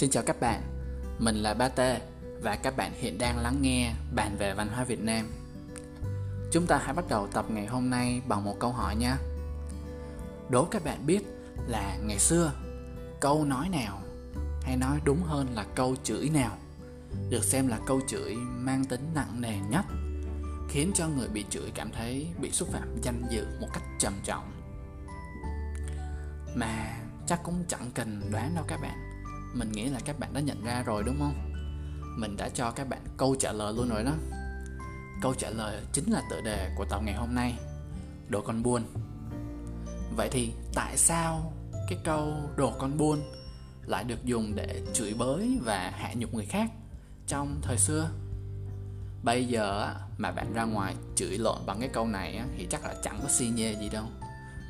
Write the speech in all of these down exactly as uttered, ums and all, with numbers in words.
Xin chào các bạn, mình là Ba Tê và các bạn hiện đang lắng nghe Bàn về văn hóa Việt Nam. Chúng ta hãy bắt đầu tập ngày hôm nay bằng một câu hỏi nha. Đố các bạn biết là ngày xưa câu nói nào, hay nói đúng hơn là câu chửi nào, được xem là câu chửi mang tính nặng nề nhất, khiến cho người bị chửi cảm thấy bị xúc phạm danh dự một cách trầm trọng. Mà chắc cũng chẳng cần đoán đâu các bạn, mình nghĩ là các bạn đã nhận ra rồi đúng không? Mình đã cho các bạn câu trả lời luôn rồi đó. Câu trả lời chính là tựa đề của tập ngày hôm nay, Đồ Con Buôn. Vậy thì tại sao cái câu Đồ Con Buôn lại được dùng để chửi bới và hạ nhục người khác trong thời xưa? Bây giờ mà bạn ra ngoài chửi lộn bằng cái câu này thì chắc là chẳng có xi nhê gì đâu,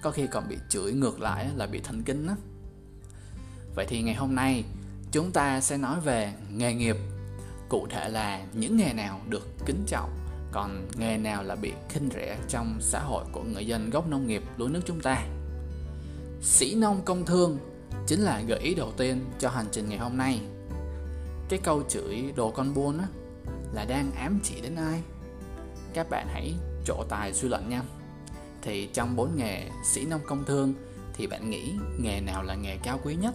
có khi còn bị chửi ngược lại là bị thần kinh đó. Vậy thì ngày hôm nay chúng ta sẽ nói về nghề nghiệp, cụ thể là những nghề nào được kính trọng, còn nghề nào là bị khinh rẻ trong xã hội của người dân gốc nông nghiệp lúa nước chúng ta. Sĩ nông công thương chính là gợi ý đầu tiên cho hành trình ngày hôm nay. Cái câu chửi đồ con buôn á, là đang ám chỉ đến ai? Các bạn hãy trổ tài suy luận nha. Thì trong bốn nghề sĩ nông công thương thì bạn nghĩ nghề nào là nghề cao quý nhất?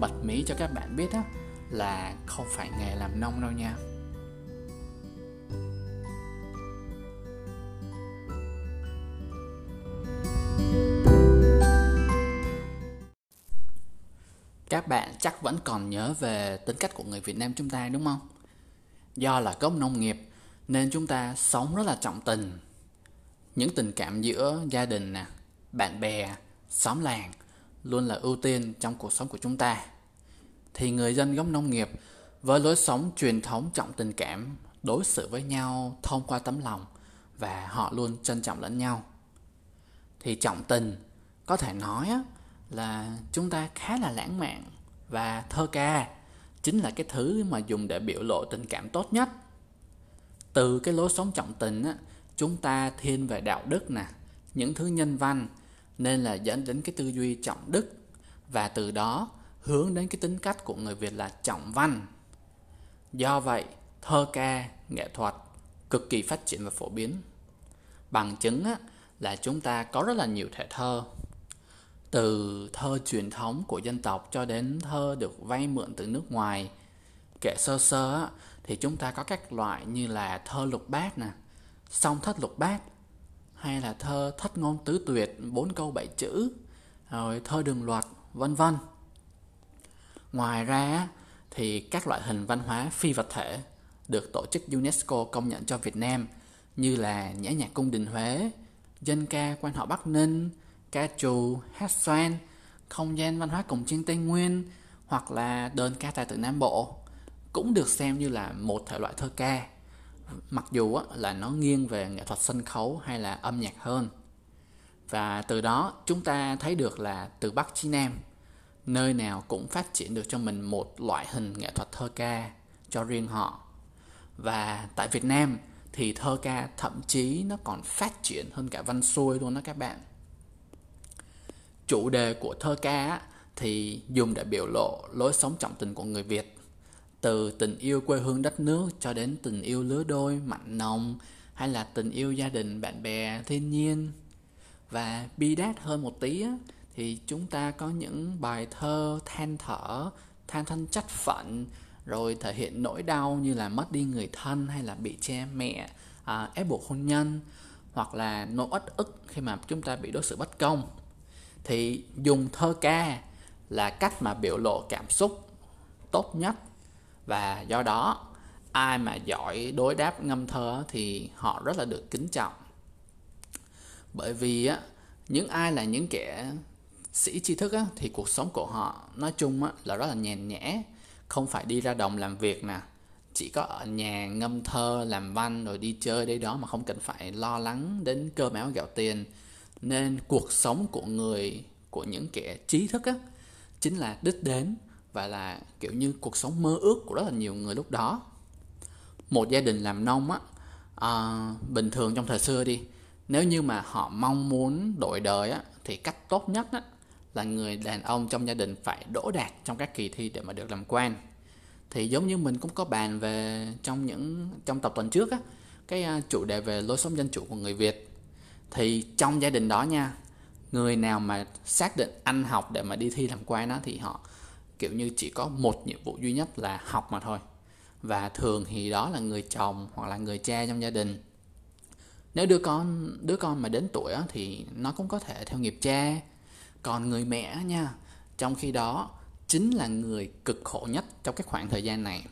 Bật mí cho các bạn biết á, là không phải nghề làm nông đâu nha. Các bạn chắc vẫn còn nhớ về tính cách của người Việt Nam chúng ta đúng không? Do là gốc nông nghiệp nên chúng ta sống rất là trọng tình. Những tình cảm giữa gia đình nè, bạn bè, xóm làng luôn là ưu tiên trong cuộc sống của chúng ta. Thì người dân gốc nông nghiệp với lối sống truyền thống trọng tình cảm, đối xử với nhau thông qua tấm lòng và họ luôn trân trọng lẫn nhau. Thì trọng tình có thể nói là chúng ta khá là lãng mạn và thơ ca chính là cái thứ mà dùng để biểu lộ tình cảm tốt nhất. Từ cái lối sống trọng tình á, chúng ta thiên về đạo đức nè, những thứ nhân văn nên là dẫn đến cái tư duy trọng đức và từ đó hướng đến cái tính cách của người Việt là trọng văn. Do vậy, thơ ca, nghệ thuật cực kỳ phát triển và phổ biến. Bằng chứng á, là chúng ta có rất là nhiều thể thơ, từ thơ truyền thống của dân tộc cho đến thơ được vay mượn từ nước ngoài. Kể sơ sơ thì chúng ta có các loại như là thơ lục bát nè, song thất lục bát, hay là thơ thất ngôn tứ tuyệt bốn câu bảy chữ, rồi thơ đường luật, vân vân. Ngoài ra thì các loại hình văn hóa phi vật thể được tổ chức UNESCO công nhận cho Việt Nam như là nhã nhạc cung đình Huế, dân ca quan họ Bắc Ninh, ca trù, hát xoan, không gian văn hóa cồng chiêng Tây Nguyên hoặc là đơn ca tài tử Nam Bộ cũng được xem như là một thể loại thơ ca, mặc dù là nó nghiêng về nghệ thuật sân khấu hay là âm nhạc hơn. Và từ đó chúng ta thấy được là từ Bắc chí Nam, nơi nào cũng phát triển được cho mình một loại hình nghệ thuật thơ ca cho riêng họ. Và tại Việt Nam thì thơ ca thậm chí nó còn phát triển hơn cả văn xuôi luôn đó các bạn. Chủ đề của thơ ca thì dùng để biểu lộ lối sống trọng tình của người Việt, từ tình yêu quê hương đất nước cho đến tình yêu lứa đôi, mặn nồng, hay là tình yêu gia đình, bạn bè, thiên nhiên. Và bi đát hơn một tí thì chúng ta có những bài thơ than thở, than thân trách phận, rồi thể hiện nỗi đau như là mất đi người thân hay là bị cha mẹ à, ép buộc hôn nhân, hoặc là nỗi uất ức khi mà chúng ta bị đối xử bất công. Thì dùng thơ ca là cách mà biểu lộ cảm xúc tốt nhất, và do đó ai mà giỏi đối đáp ngâm thơ thì họ rất là được kính trọng. Bởi vì á, những ai là những kẻ sĩ tri thức á, thì cuộc sống của họ nói chung á, là rất là nhàn nhã, không phải đi ra đồng làm việc nè, chỉ có ở nhà ngâm thơ, làm văn rồi đi chơi đây đó mà không cần phải lo lắng đến cơm áo gạo tiền. Nên cuộc sống của người, của những kẻ trí thức á, chính là đích đến và là kiểu như cuộc sống mơ ước của rất là nhiều người lúc đó. Một gia đình làm nông á, à, bình thường trong thời xưa đi, nếu như mà họ mong muốn đổi đời á, thì cách tốt nhất á, là người đàn ông trong gia đình phải đỗ đạt trong các kỳ thi để mà được làm quan. Thì giống như mình cũng có bàn về trong những trong tập tuần trước á, cái chủ đề về lối sống dân chủ của người Việt. Thì trong gia đình đó nha, người nào mà xác định ăn học để mà đi thi làm quan đó thì họ kiểu như chỉ có một nhiệm vụ duy nhất là học mà thôi. Và thường thì đó là người chồng hoặc là người cha trong gia đình. Nếu đứa con đứa con mà đến tuổi đó, thì nó cũng có thể theo nghiệp cha. Còn người mẹ nha, trong khi đó chính là người cực khổ nhất trong cái khoảng thời gian này.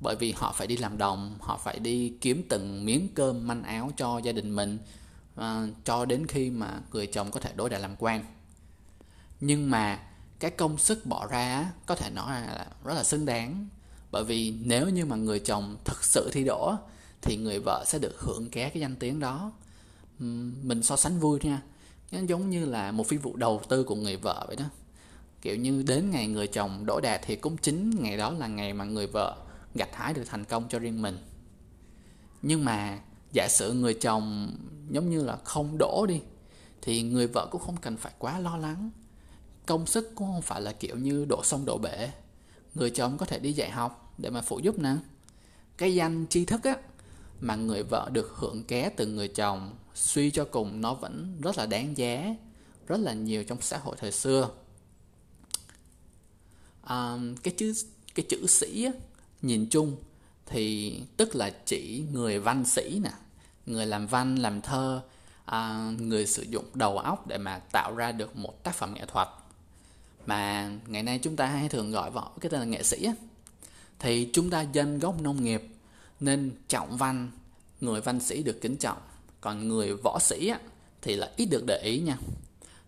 Bởi vì họ phải đi làm đồng, họ phải đi kiếm từng miếng cơm manh áo cho gia đình mình, à, cho đến khi mà người chồng có thể đối đại làm quan. Nhưng mà cái công sức bỏ ra có thể nói là rất là xứng đáng. Bởi vì nếu như mà người chồng thực sự thi đỗ thì người vợ sẽ được hưởng ké cái danh tiếng đó. Mình so sánh vui nha, giống như là một phi vụ đầu tư của người vợ vậy đó. Kiểu như đến ngày người chồng đỗ đạt thì cũng chính ngày đó là ngày mà người vợ gặt hái được thành công cho riêng mình. Nhưng mà giả sử người chồng giống như là không đỗ đi thì người vợ cũng không cần phải quá lo lắng. Công sức cũng không phải là kiểu như đổ sông đổ bể. Người chồng có thể đi dạy học để mà phụ giúp nè. Cái danh tri thức á mà người vợ được hưởng ké từ người chồng, suy cho cùng nó vẫn rất là đáng giá, rất là nhiều trong xã hội thời xưa. À, cái chữ cái chữ sĩ á, nhìn chung thì tức là chỉ người văn sĩ nè, người làm văn làm thơ, à, người sử dụng đầu óc để mà tạo ra được một tác phẩm nghệ thuật mà ngày nay chúng ta hay thường gọi vào cái tên là nghệ sĩ á. Thì chúng ta dân gốc nông nghiệp nên trọng văn, người văn sĩ được kính trọng, còn người võ sĩ á, thì là ít được để ý nha.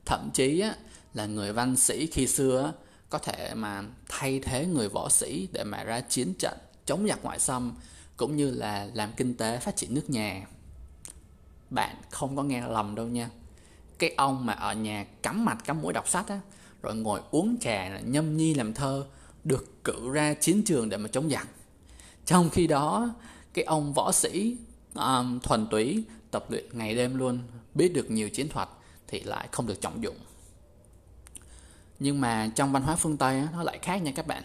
Thậm chí á, là người văn sĩ khi xưa á, có thể mà thay thế người võ sĩ để mà ra chiến trận chống giặc ngoại xâm, cũng như là làm kinh tế phát triển nước nhà. Bạn không có nghe lầm đâu nha. Cái ông mà ở nhà cắm mặt cắm mũi đọc sách á, rồi ngồi uống trà nhâm nhi làm thơ, được cử ra chiến trường để mà chống giặc. Trong khi đó, cái ông võ sĩ um, thuần túy tập luyện ngày đêm luôn, biết được nhiều chiến thuật thì lại không được trọng dụng. Nhưng mà trong văn hóa phương Tây á, nó lại khác nha các bạn.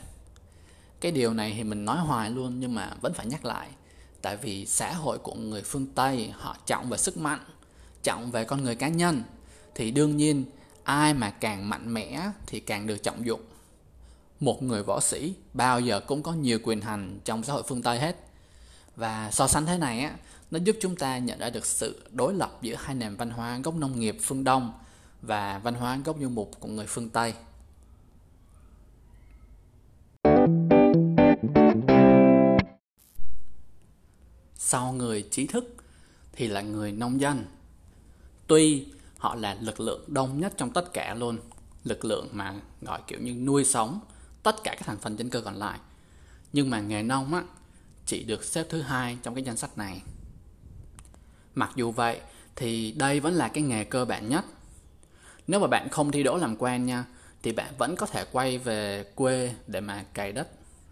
Cái điều này thì mình nói hoài luôn nhưng mà vẫn phải nhắc lại. Tại vì xã hội của người phương Tây họ trọng về sức mạnh, trọng về con người cá nhân. Thì đương nhiên ai mà càng mạnh mẽ thì càng được trọng dụng. Một người võ sĩ bao giờ cũng có nhiều quyền hành trong xã hội phương Tây hết. Và so sánh thế này á, nó giúp chúng ta nhận ra được sự đối lập giữa hai nền văn hóa gốc nông nghiệp phương Đông và văn hóa gốc du mục của người phương Tây. Sau người trí thức thì là người nông dân. Tuy họ là lực lượng đông nhất trong tất cả luôn, lực lượng mà gọi kiểu như nuôi sống tất cả các thành phần dân cư còn lại, nhưng mà nghề nông á, chỉ được xếp thứ hai trong cái danh sách này. Mặc dù vậy thì đây vẫn là cái nghề cơ bản nhất. Nếu mà bạn không thi đỗ làm quan nha, thì bạn vẫn có thể quay về quê để mà cày đất,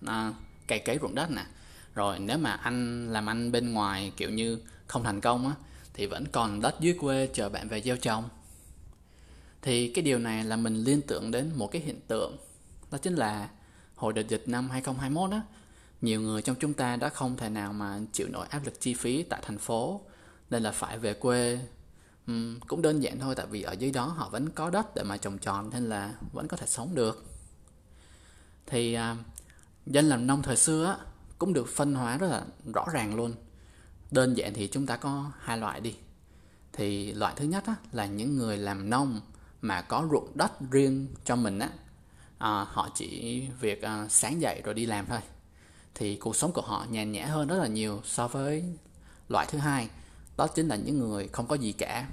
à, cày cấy ruộng đất nè. Rồi nếu mà anh làm ăn bên ngoài kiểu như không thành công á, thì vẫn còn đất dưới quê chờ bạn về gieo trồng. Thì cái điều này là mình liên tưởng đến một cái hiện tượng, đó chính là hồi đợt dịch năm hai không hai mốt á, nhiều người trong chúng ta đã không thể nào mà chịu nổi áp lực chi phí tại thành phố nên là phải về quê. Uhm, cũng đơn giản thôi, tại vì ở dưới đó họ vẫn có đất để mà trồng trọt nên là vẫn có thể sống được. Thì à, dân làm nông thời xưa á, cũng được phân hóa rất là rõ ràng luôn. Đơn giản thì chúng ta có hai loại đi. Thì loại thứ nhất á, là những người làm nông mà có ruộng đất riêng cho mình á, à, họ chỉ việc à, sáng dậy rồi đi làm thôi. Thì cuộc sống của họ nhàn nhã hơn rất là nhiều so với loại thứ hai, đó chính là những người không có gì cả.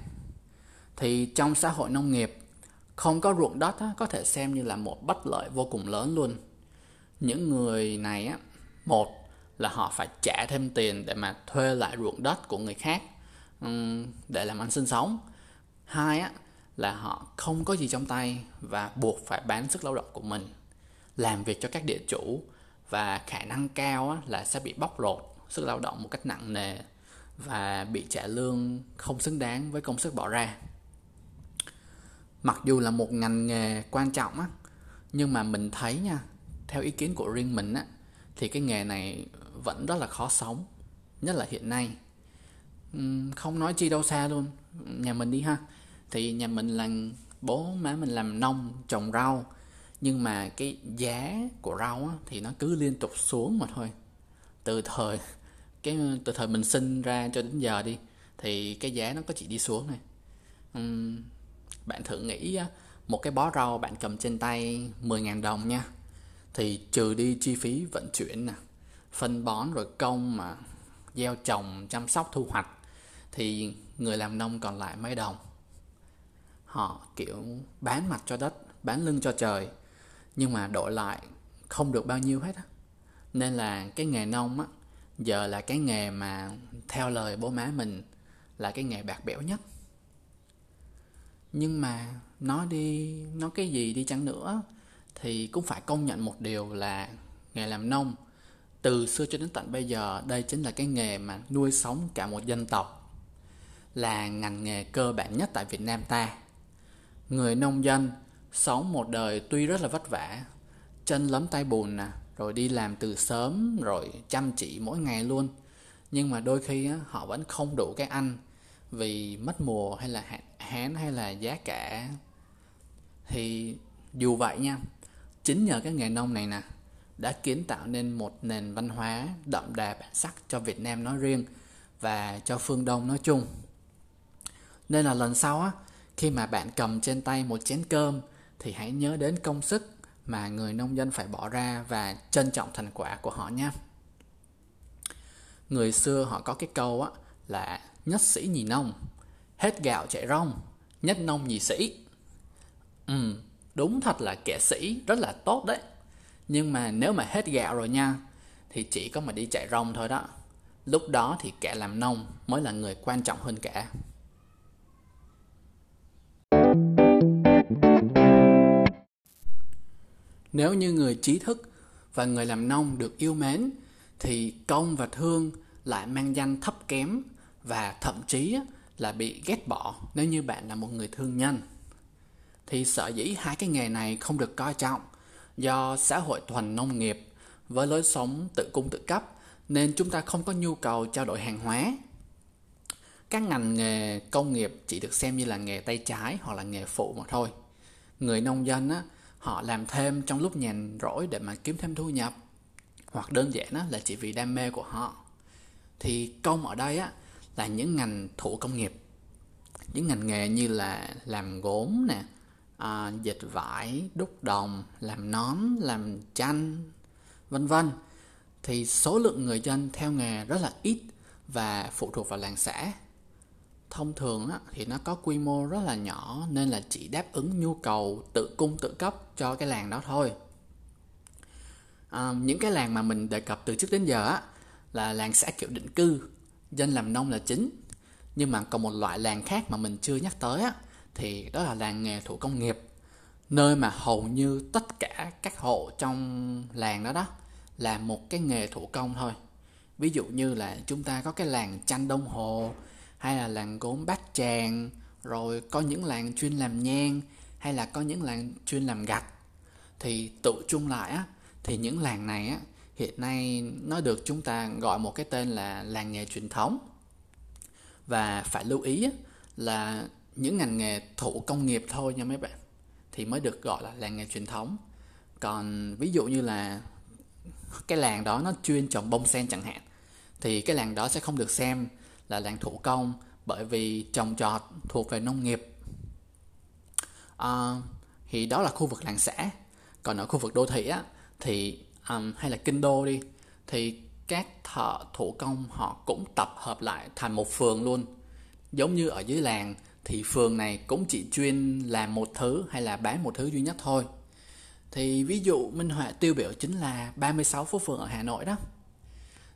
Thì trong xã hội nông nghiệp, không có ruộng đất á, có thể xem như là một bất lợi vô cùng lớn luôn. Những người này á, một là họ phải trả thêm tiền để mà thuê lại ruộng đất của người khác để làm ăn sinh sống. Hai á, là họ không có gì trong tay và buộc phải bán sức lao động của mình, làm việc cho các địa chủ, và khả năng cao á, là sẽ bị bóc lột sức lao động một cách nặng nề và bị trả lương không xứng đáng với công sức bỏ ra. mặc dù là một ngành nghề quan trọng á, nhưng mà mình thấy nha, theo ý kiến của riêng mình á, thì cái nghề này vẫn rất là khó sống, nhất là hiện nay. Không nói chi đâu xa luôn, nhà mình đi ha, thì nhà mình là bố má mình làm nông, trồng rau, nhưng mà cái giá của rau á, thì nó cứ liên tục xuống mà thôi. Từ thời cái từ thời mình sinh ra cho đến giờ đi, thì cái giá nó có chỉ đi xuống này. uhm, Bạn thử nghĩ một cái bó rau bạn cầm trên tay mười nghìn đồng nha, thì trừ đi chi phí vận chuyển nè, phân bón rồi công mà gieo trồng, chăm sóc, thu hoạch, thì người làm nông còn lại mấy đồng. Họ kiểu bán mặt cho đất, bán lưng cho trời, nhưng mà đổi lại không được bao nhiêu hết á. Nên là cái nghề nông á, giờ là cái nghề mà theo lời bố má mình là cái nghề bạc bẽo nhất. Nhưng mà nói đi, nói cái gì đi chăng nữa thì cũng phải công nhận một điều là nghề làm nông từ xưa cho đến tận bây giờ, đây chính là cái nghề mà nuôi sống cả một dân tộc, là ngành nghề cơ bản nhất tại Việt Nam ta. Người nông dân sống một đời tuy rất là vất vả, chân lấm tay bùn nè, rồi đi làm từ sớm, rồi chăm chỉ mỗi ngày luôn, nhưng mà đôi khi á, họ vẫn không đủ cái ăn vì mất mùa hay là hạn hán hay là giá cả. Thì dù vậy nha, chính nhờ cái nghề nông này nè đã kiến tạo nên một nền văn hóa đậm đà bản sắc cho Việt Nam nói riêng và cho phương Đông nói chung. Nên là lần sau á, khi mà bạn cầm trên tay một chén cơm thì hãy nhớ đến công sức mà người nông dân phải bỏ ra và trân trọng thành quả của họ nha. Người xưa họ có cái câu á, là nhất sĩ nhì nông, hết gạo chạy rong, nhất nông nhì sĩ. Ừ, đúng thật là kẻ sĩ rất là tốt đấy, nhưng mà nếu mà hết gạo rồi nha, thì chỉ có mà đi chạy rong thôi đó. Lúc đó thì kẻ làm nông mới là người quan trọng hơn cả. Nếu như người trí thức và người làm nông được yêu mến, thì công và thương lại mang danh thấp kém và thậm chí là bị ghét bỏ nếu như bạn là một người thương nhân. Thì sở dĩ hai cái nghề này không được coi trọng do xã hội thuần nông nghiệp với lối sống tự cung tự cấp, nên chúng ta không có nhu cầu trao đổi hàng hóa. Các ngành nghề công nghiệp chỉ được xem như là nghề tay trái hoặc là nghề phụ mà thôi. Người nông dân á, họ làm thêm trong lúc nhàn rỗi để mà kiếm thêm thu nhập, hoặc đơn giản á, là chỉ vì đam mê của họ. Thì công ở đây á, là những ngành thủ công nghiệp, những ngành nghề như là làm gốm nè, à, dệt vải, đúc đồng, làm nón, làm tranh, vân vân. Thì số lượng người dân theo nghề rất là ít và phụ thuộc vào làng xã. Thông thường á, thì nó có quy mô rất là nhỏ, nên là chỉ đáp ứng nhu cầu tự cung tự cấp cho cái làng đó thôi. À, những cái làng mà mình đề cập từ trước đến giờ á, là làng xã kiểu định cư, dân làm nông là chính. Nhưng mà còn một loại làng khác mà mình chưa nhắc tới á, thì đó là làng nghề thủ công nghiệp, nơi mà hầu như tất cả các hộ trong làng đó đó là một cái nghề thủ công thôi. Ví dụ như là chúng ta có cái làng Tranh Đông Hồ, hay là làng gốm Bát Tràng, rồi có những làng chuyên làm nhang, hay là có những làng chuyên làm gạch. Thì tụ chung lại á, thì những làng này á, hiện nay nó được chúng ta gọi một cái tên là làng nghề truyền thống. Và phải lưu ý á, là những ngành nghề thủ công nghiệp thôi nha mấy bạn, thì mới được gọi là làng nghề truyền thống. Còn ví dụ như là cái làng đó nó chuyên trồng bông sen chẳng hạn, thì cái làng đó sẽ không được xem là làng thủ công, bởi vì trồng trọt thuộc về nông nghiệp. à, Thì đó là khu vực làng xã. Còn ở khu vực đô thị á, thì um, hay là kinh đô đi, thì các thợ thủ công họ cũng tập hợp lại thành một phường luôn. Giống như ở dưới làng thì phường này cũng chỉ chuyên làm một thứ hay là bán một thứ duy nhất thôi. Thì ví dụ minh họa tiêu biểu chính là ba mươi sáu phố phường ở Hà Nội đó.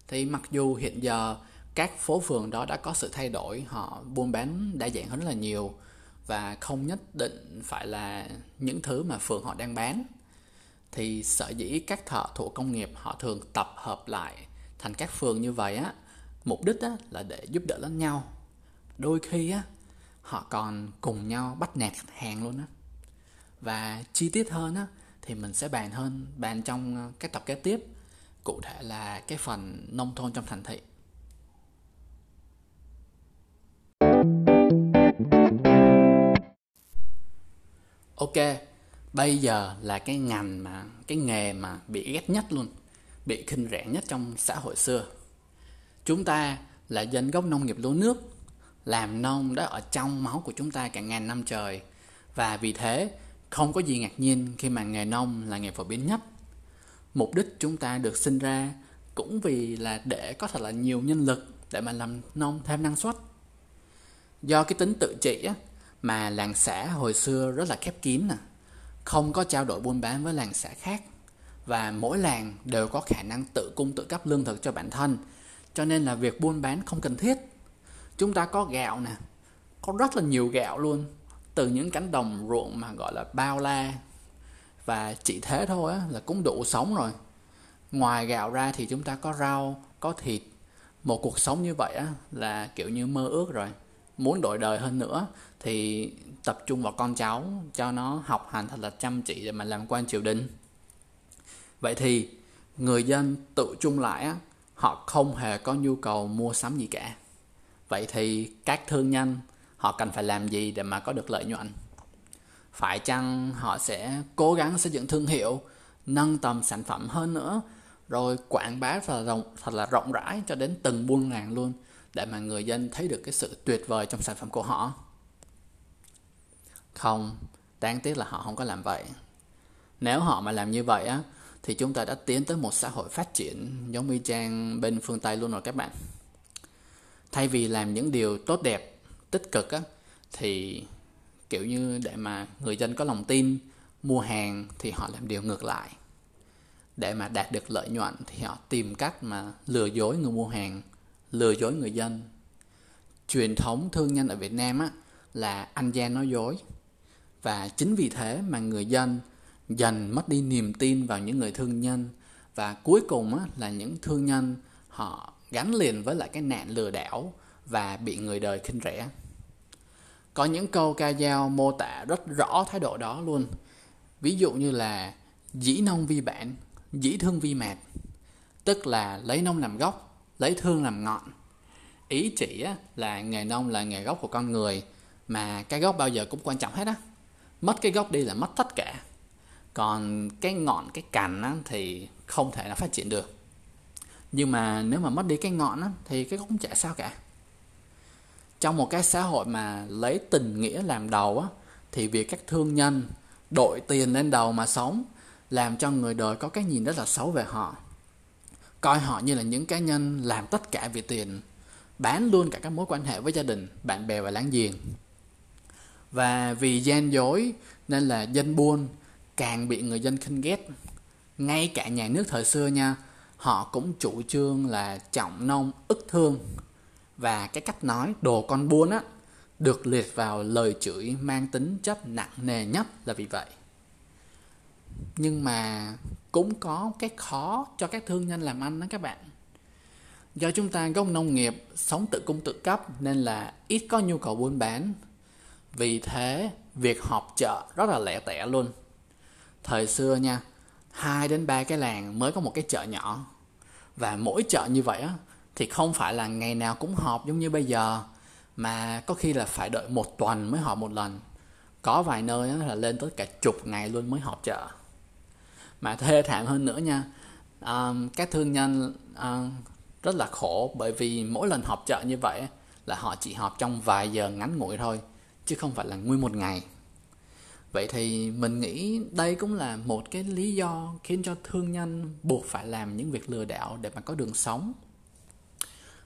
Thì mặc dù hiện giờ các phố phường đó đã có sự thay đổi, họ buôn bán đa dạng hơn rất là nhiều và không nhất định phải là những thứ mà phường họ đang bán. Thì sở dĩ các thợ thủ công nghiệp họ thường tập hợp lại thành các phường như vậy á, mục đích á, là để giúp đỡ lẫn nhau. Đôi khi á, họ còn cùng nhau bắt nạt khách hàng luôn á. Và chi tiết hơn á, thì mình sẽ bàn hơn bàn trong các tập kế tiếp, cụ thể là cái phần nông thôn trong thành thị. Ok, bây giờ là cái ngành mà, cái nghề mà bị ghét nhất luôn, bị khinh rẻ nhất trong xã hội xưa. Chúng ta là dân gốc nông nghiệp lúa nước, làm nông đã ở trong máu của chúng ta cả ngàn năm trời. Và vì thế, không có gì ngạc nhiên khi mà nghề nông là nghề phổ biến nhất. Mục đích chúng ta được sinh ra cũng vì là để có thật là nhiều nhân lực để mà làm nông thêm năng suất. Do cái tính tự trị á, mà làng xã hồi xưa rất là khép kín, à, không có trao đổi buôn bán với làng xã khác. Và mỗi làng đều có khả năng tự cung tự cấp lương thực cho bản thân, cho nên là việc buôn bán không cần thiết. Chúng ta có gạo nè, có rất là nhiều gạo luôn, từ những cánh đồng ruộng mà gọi là bao la. Và chỉ thế thôi á, là cũng đủ sống rồi. Ngoài gạo ra thì chúng ta có rau, có thịt. Một cuộc sống như vậy á, là kiểu như mơ ước rồi. Muốn đổi đời hơn nữa thì tập trung vào con cháu, cho nó học hành thật là chăm chỉ để mà làm quan triều đình. Vậy thì người dân tự chung lại á, họ không hề có nhu cầu mua sắm gì cả. Vậy thì các thương nhân họ cần phải làm gì để mà có được lợi nhuận? Phải chăng họ sẽ cố gắng xây dựng thương hiệu, nâng tầm sản phẩm hơn nữa, rồi quảng bá thật là rộng, thật là rộng rãi cho đến từng buôn làng luôn, để mà người dân thấy được cái sự tuyệt vời trong sản phẩm của họ? Không, đáng tiếc là họ không có làm vậy. Nếu họ mà làm như vậy á, thì chúng ta đã tiến tới một xã hội phát triển giống y chang bên phương Tây luôn rồi các bạn. Thay vì làm những điều tốt đẹp, tích cực á, thì kiểu như để mà người dân có lòng tin mua hàng thì họ làm điều ngược lại. Để mà đạt được lợi nhuận thì họ tìm cách mà lừa dối người mua hàng, lừa dối người dân. Truyền thống thương nhân ở Việt Nam á, là ăn gian nói dối. Và chính vì thế mà người dân dần mất đi niềm tin vào những người thương nhân. Và cuối cùng á, là những thương nhân họ gắn liền với lại cái nạn lừa đảo và bị người đời khinh rẻ. Có những câu ca dao mô tả rất rõ thái độ đó luôn. Ví dụ như là dĩ nông vi bản, dĩ thương vi mạt, tức là lấy nông làm gốc, lấy thương làm ngọn. Ý chỉ là nghề nông là nghề gốc của con người, mà cái gốc bao giờ cũng quan trọng hết á. Mất cái gốc đi là mất tất cả. Còn cái ngọn, cái cành á, thì không thể là phát triển được. Nhưng mà nếu mà mất đi cái ngọn á, thì cái gốc cũng chả sao cả. Trong một cái xã hội mà lấy tình nghĩa làm đầu á, thì việc các thương nhân đội tiền lên đầu mà sống làm cho người đời có cái nhìn rất là xấu về họ. Coi họ như là những cá nhân làm tất cả vì tiền, bán luôn cả các mối quan hệ với gia đình, bạn bè và láng giềng. Và vì gian dối nên là dân buôn càng bị người dân khinh ghét. Ngay cả nhà nước thời xưa nha, họ cũng chủ trương là trọng nông ức thương. Và cái cách nói đồ con buôn á, được liệt vào lời chửi mang tính chất nặng nề nhất là vì vậy. Nhưng mà cũng có cái khó cho các thương nhân làm ăn đó các bạn. Do chúng ta gốc nông nghiệp, sống tự cung tự cấp nên là ít có nhu cầu buôn bán. Vì thế việc họp chợ rất là lẻ tẻ luôn. Thời xưa nha, hai đến ba cái làng mới có một cái chợ nhỏ. Và mỗi chợ như vậy á, thì không phải là ngày nào cũng họp giống như bây giờ, mà có khi là phải đợi một tuần mới họp một lần. Có vài nơi là lên tới cả chục ngày luôn mới họp chợ. Mà thê thảm hơn nữa nha, à, các thương nhân à, rất là khổ, bởi vì mỗi lần họp chợ như vậy là họ chỉ họp trong vài giờ ngắn ngủi thôi, chứ không phải là nguyên một ngày. Vậy thì mình nghĩ đây cũng là một cái lý do khiến cho thương nhân buộc phải làm những việc lừa đảo để mà có đường sống.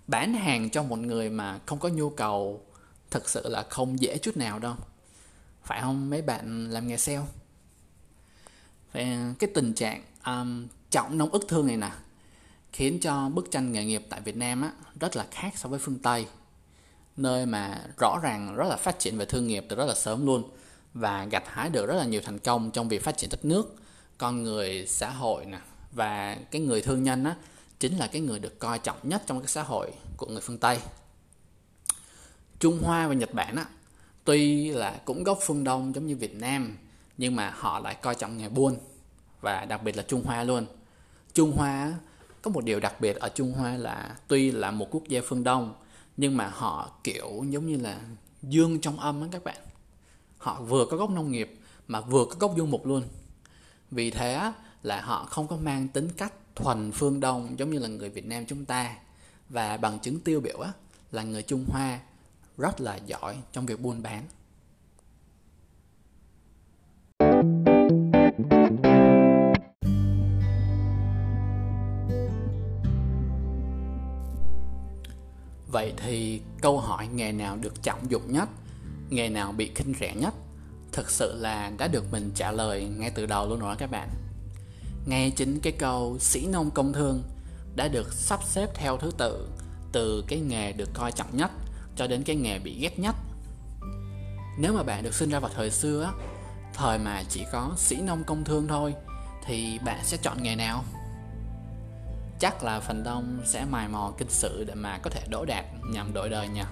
Bán hàng cho một người mà không có nhu cầu thực sự là không dễ chút nào đâu. Phải không mấy bạn làm nghề sale? Cái tình trạng um, trọng nông ức thương này nè khiến cho bức tranh nghề nghiệp tại Việt Nam á, rất là khác so với phương Tây, nơi mà rõ ràng rất là phát triển về thương nghiệp từ rất là sớm luôn, và gặt hái được rất là nhiều thành công trong việc phát triển đất nước, con người, xã hội nè. Và cái người thương nhân á, chính là cái người được coi trọng nhất trong cái xã hội của người phương Tây. Trung Hoa và Nhật Bản á, tuy là cũng gốc phương Đông giống như Việt Nam, nhưng mà họ lại coi trọng nghề buôn, và đặc biệt là Trung Hoa luôn. Trung Hoa có một điều đặc biệt ở Trung Hoa là tuy là một quốc gia phương Đông nhưng mà họ kiểu giống như là dương trong âm á các bạn. Họ vừa có gốc nông nghiệp mà vừa có gốc du mục luôn. Vì thế là họ không có mang tính cách thuần phương Đông giống như là người Việt Nam chúng ta. Và bằng chứng tiêu biểu á là người Trung Hoa rất là giỏi trong việc buôn bán. Vậy thì câu hỏi nghề nào được trọng dụng nhất, nghề nào bị khinh rẻ nhất, thực sự là đã được mình trả lời ngay từ đầu luôn rồi các bạn. Ngay chính cái câu sĩ nông công thương đã được sắp xếp theo thứ tự, từ cái nghề được coi trọng nhất cho đến cái nghề bị ghét nhất. Nếu mà bạn được sinh ra vào thời xưa, thời mà chỉ có sĩ nông công thương thôi, thì bạn sẽ chọn nghề nào? Chắc là phần đông sẽ mài mò kinh sử để mà có thể đỗ đạt nhằm đổi đời nha.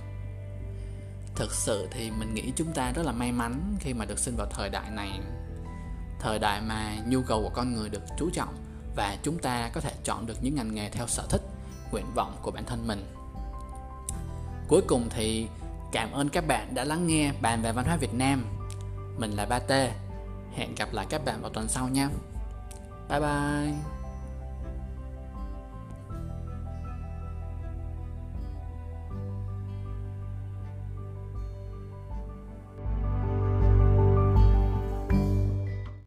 Thực sự thì mình nghĩ chúng ta rất là may mắn khi mà được sinh vào thời đại này. Thời đại mà nhu cầu của con người được chú trọng và chúng ta có thể chọn được những ngành nghề theo sở thích, nguyện vọng của bản thân mình. Cuối cùng thì cảm ơn các bạn đã lắng nghe Bàn về văn hóa Việt Nam. Mình là Ba Tê. Hẹn gặp lại các bạn vào tuần sau nha. Bye bye!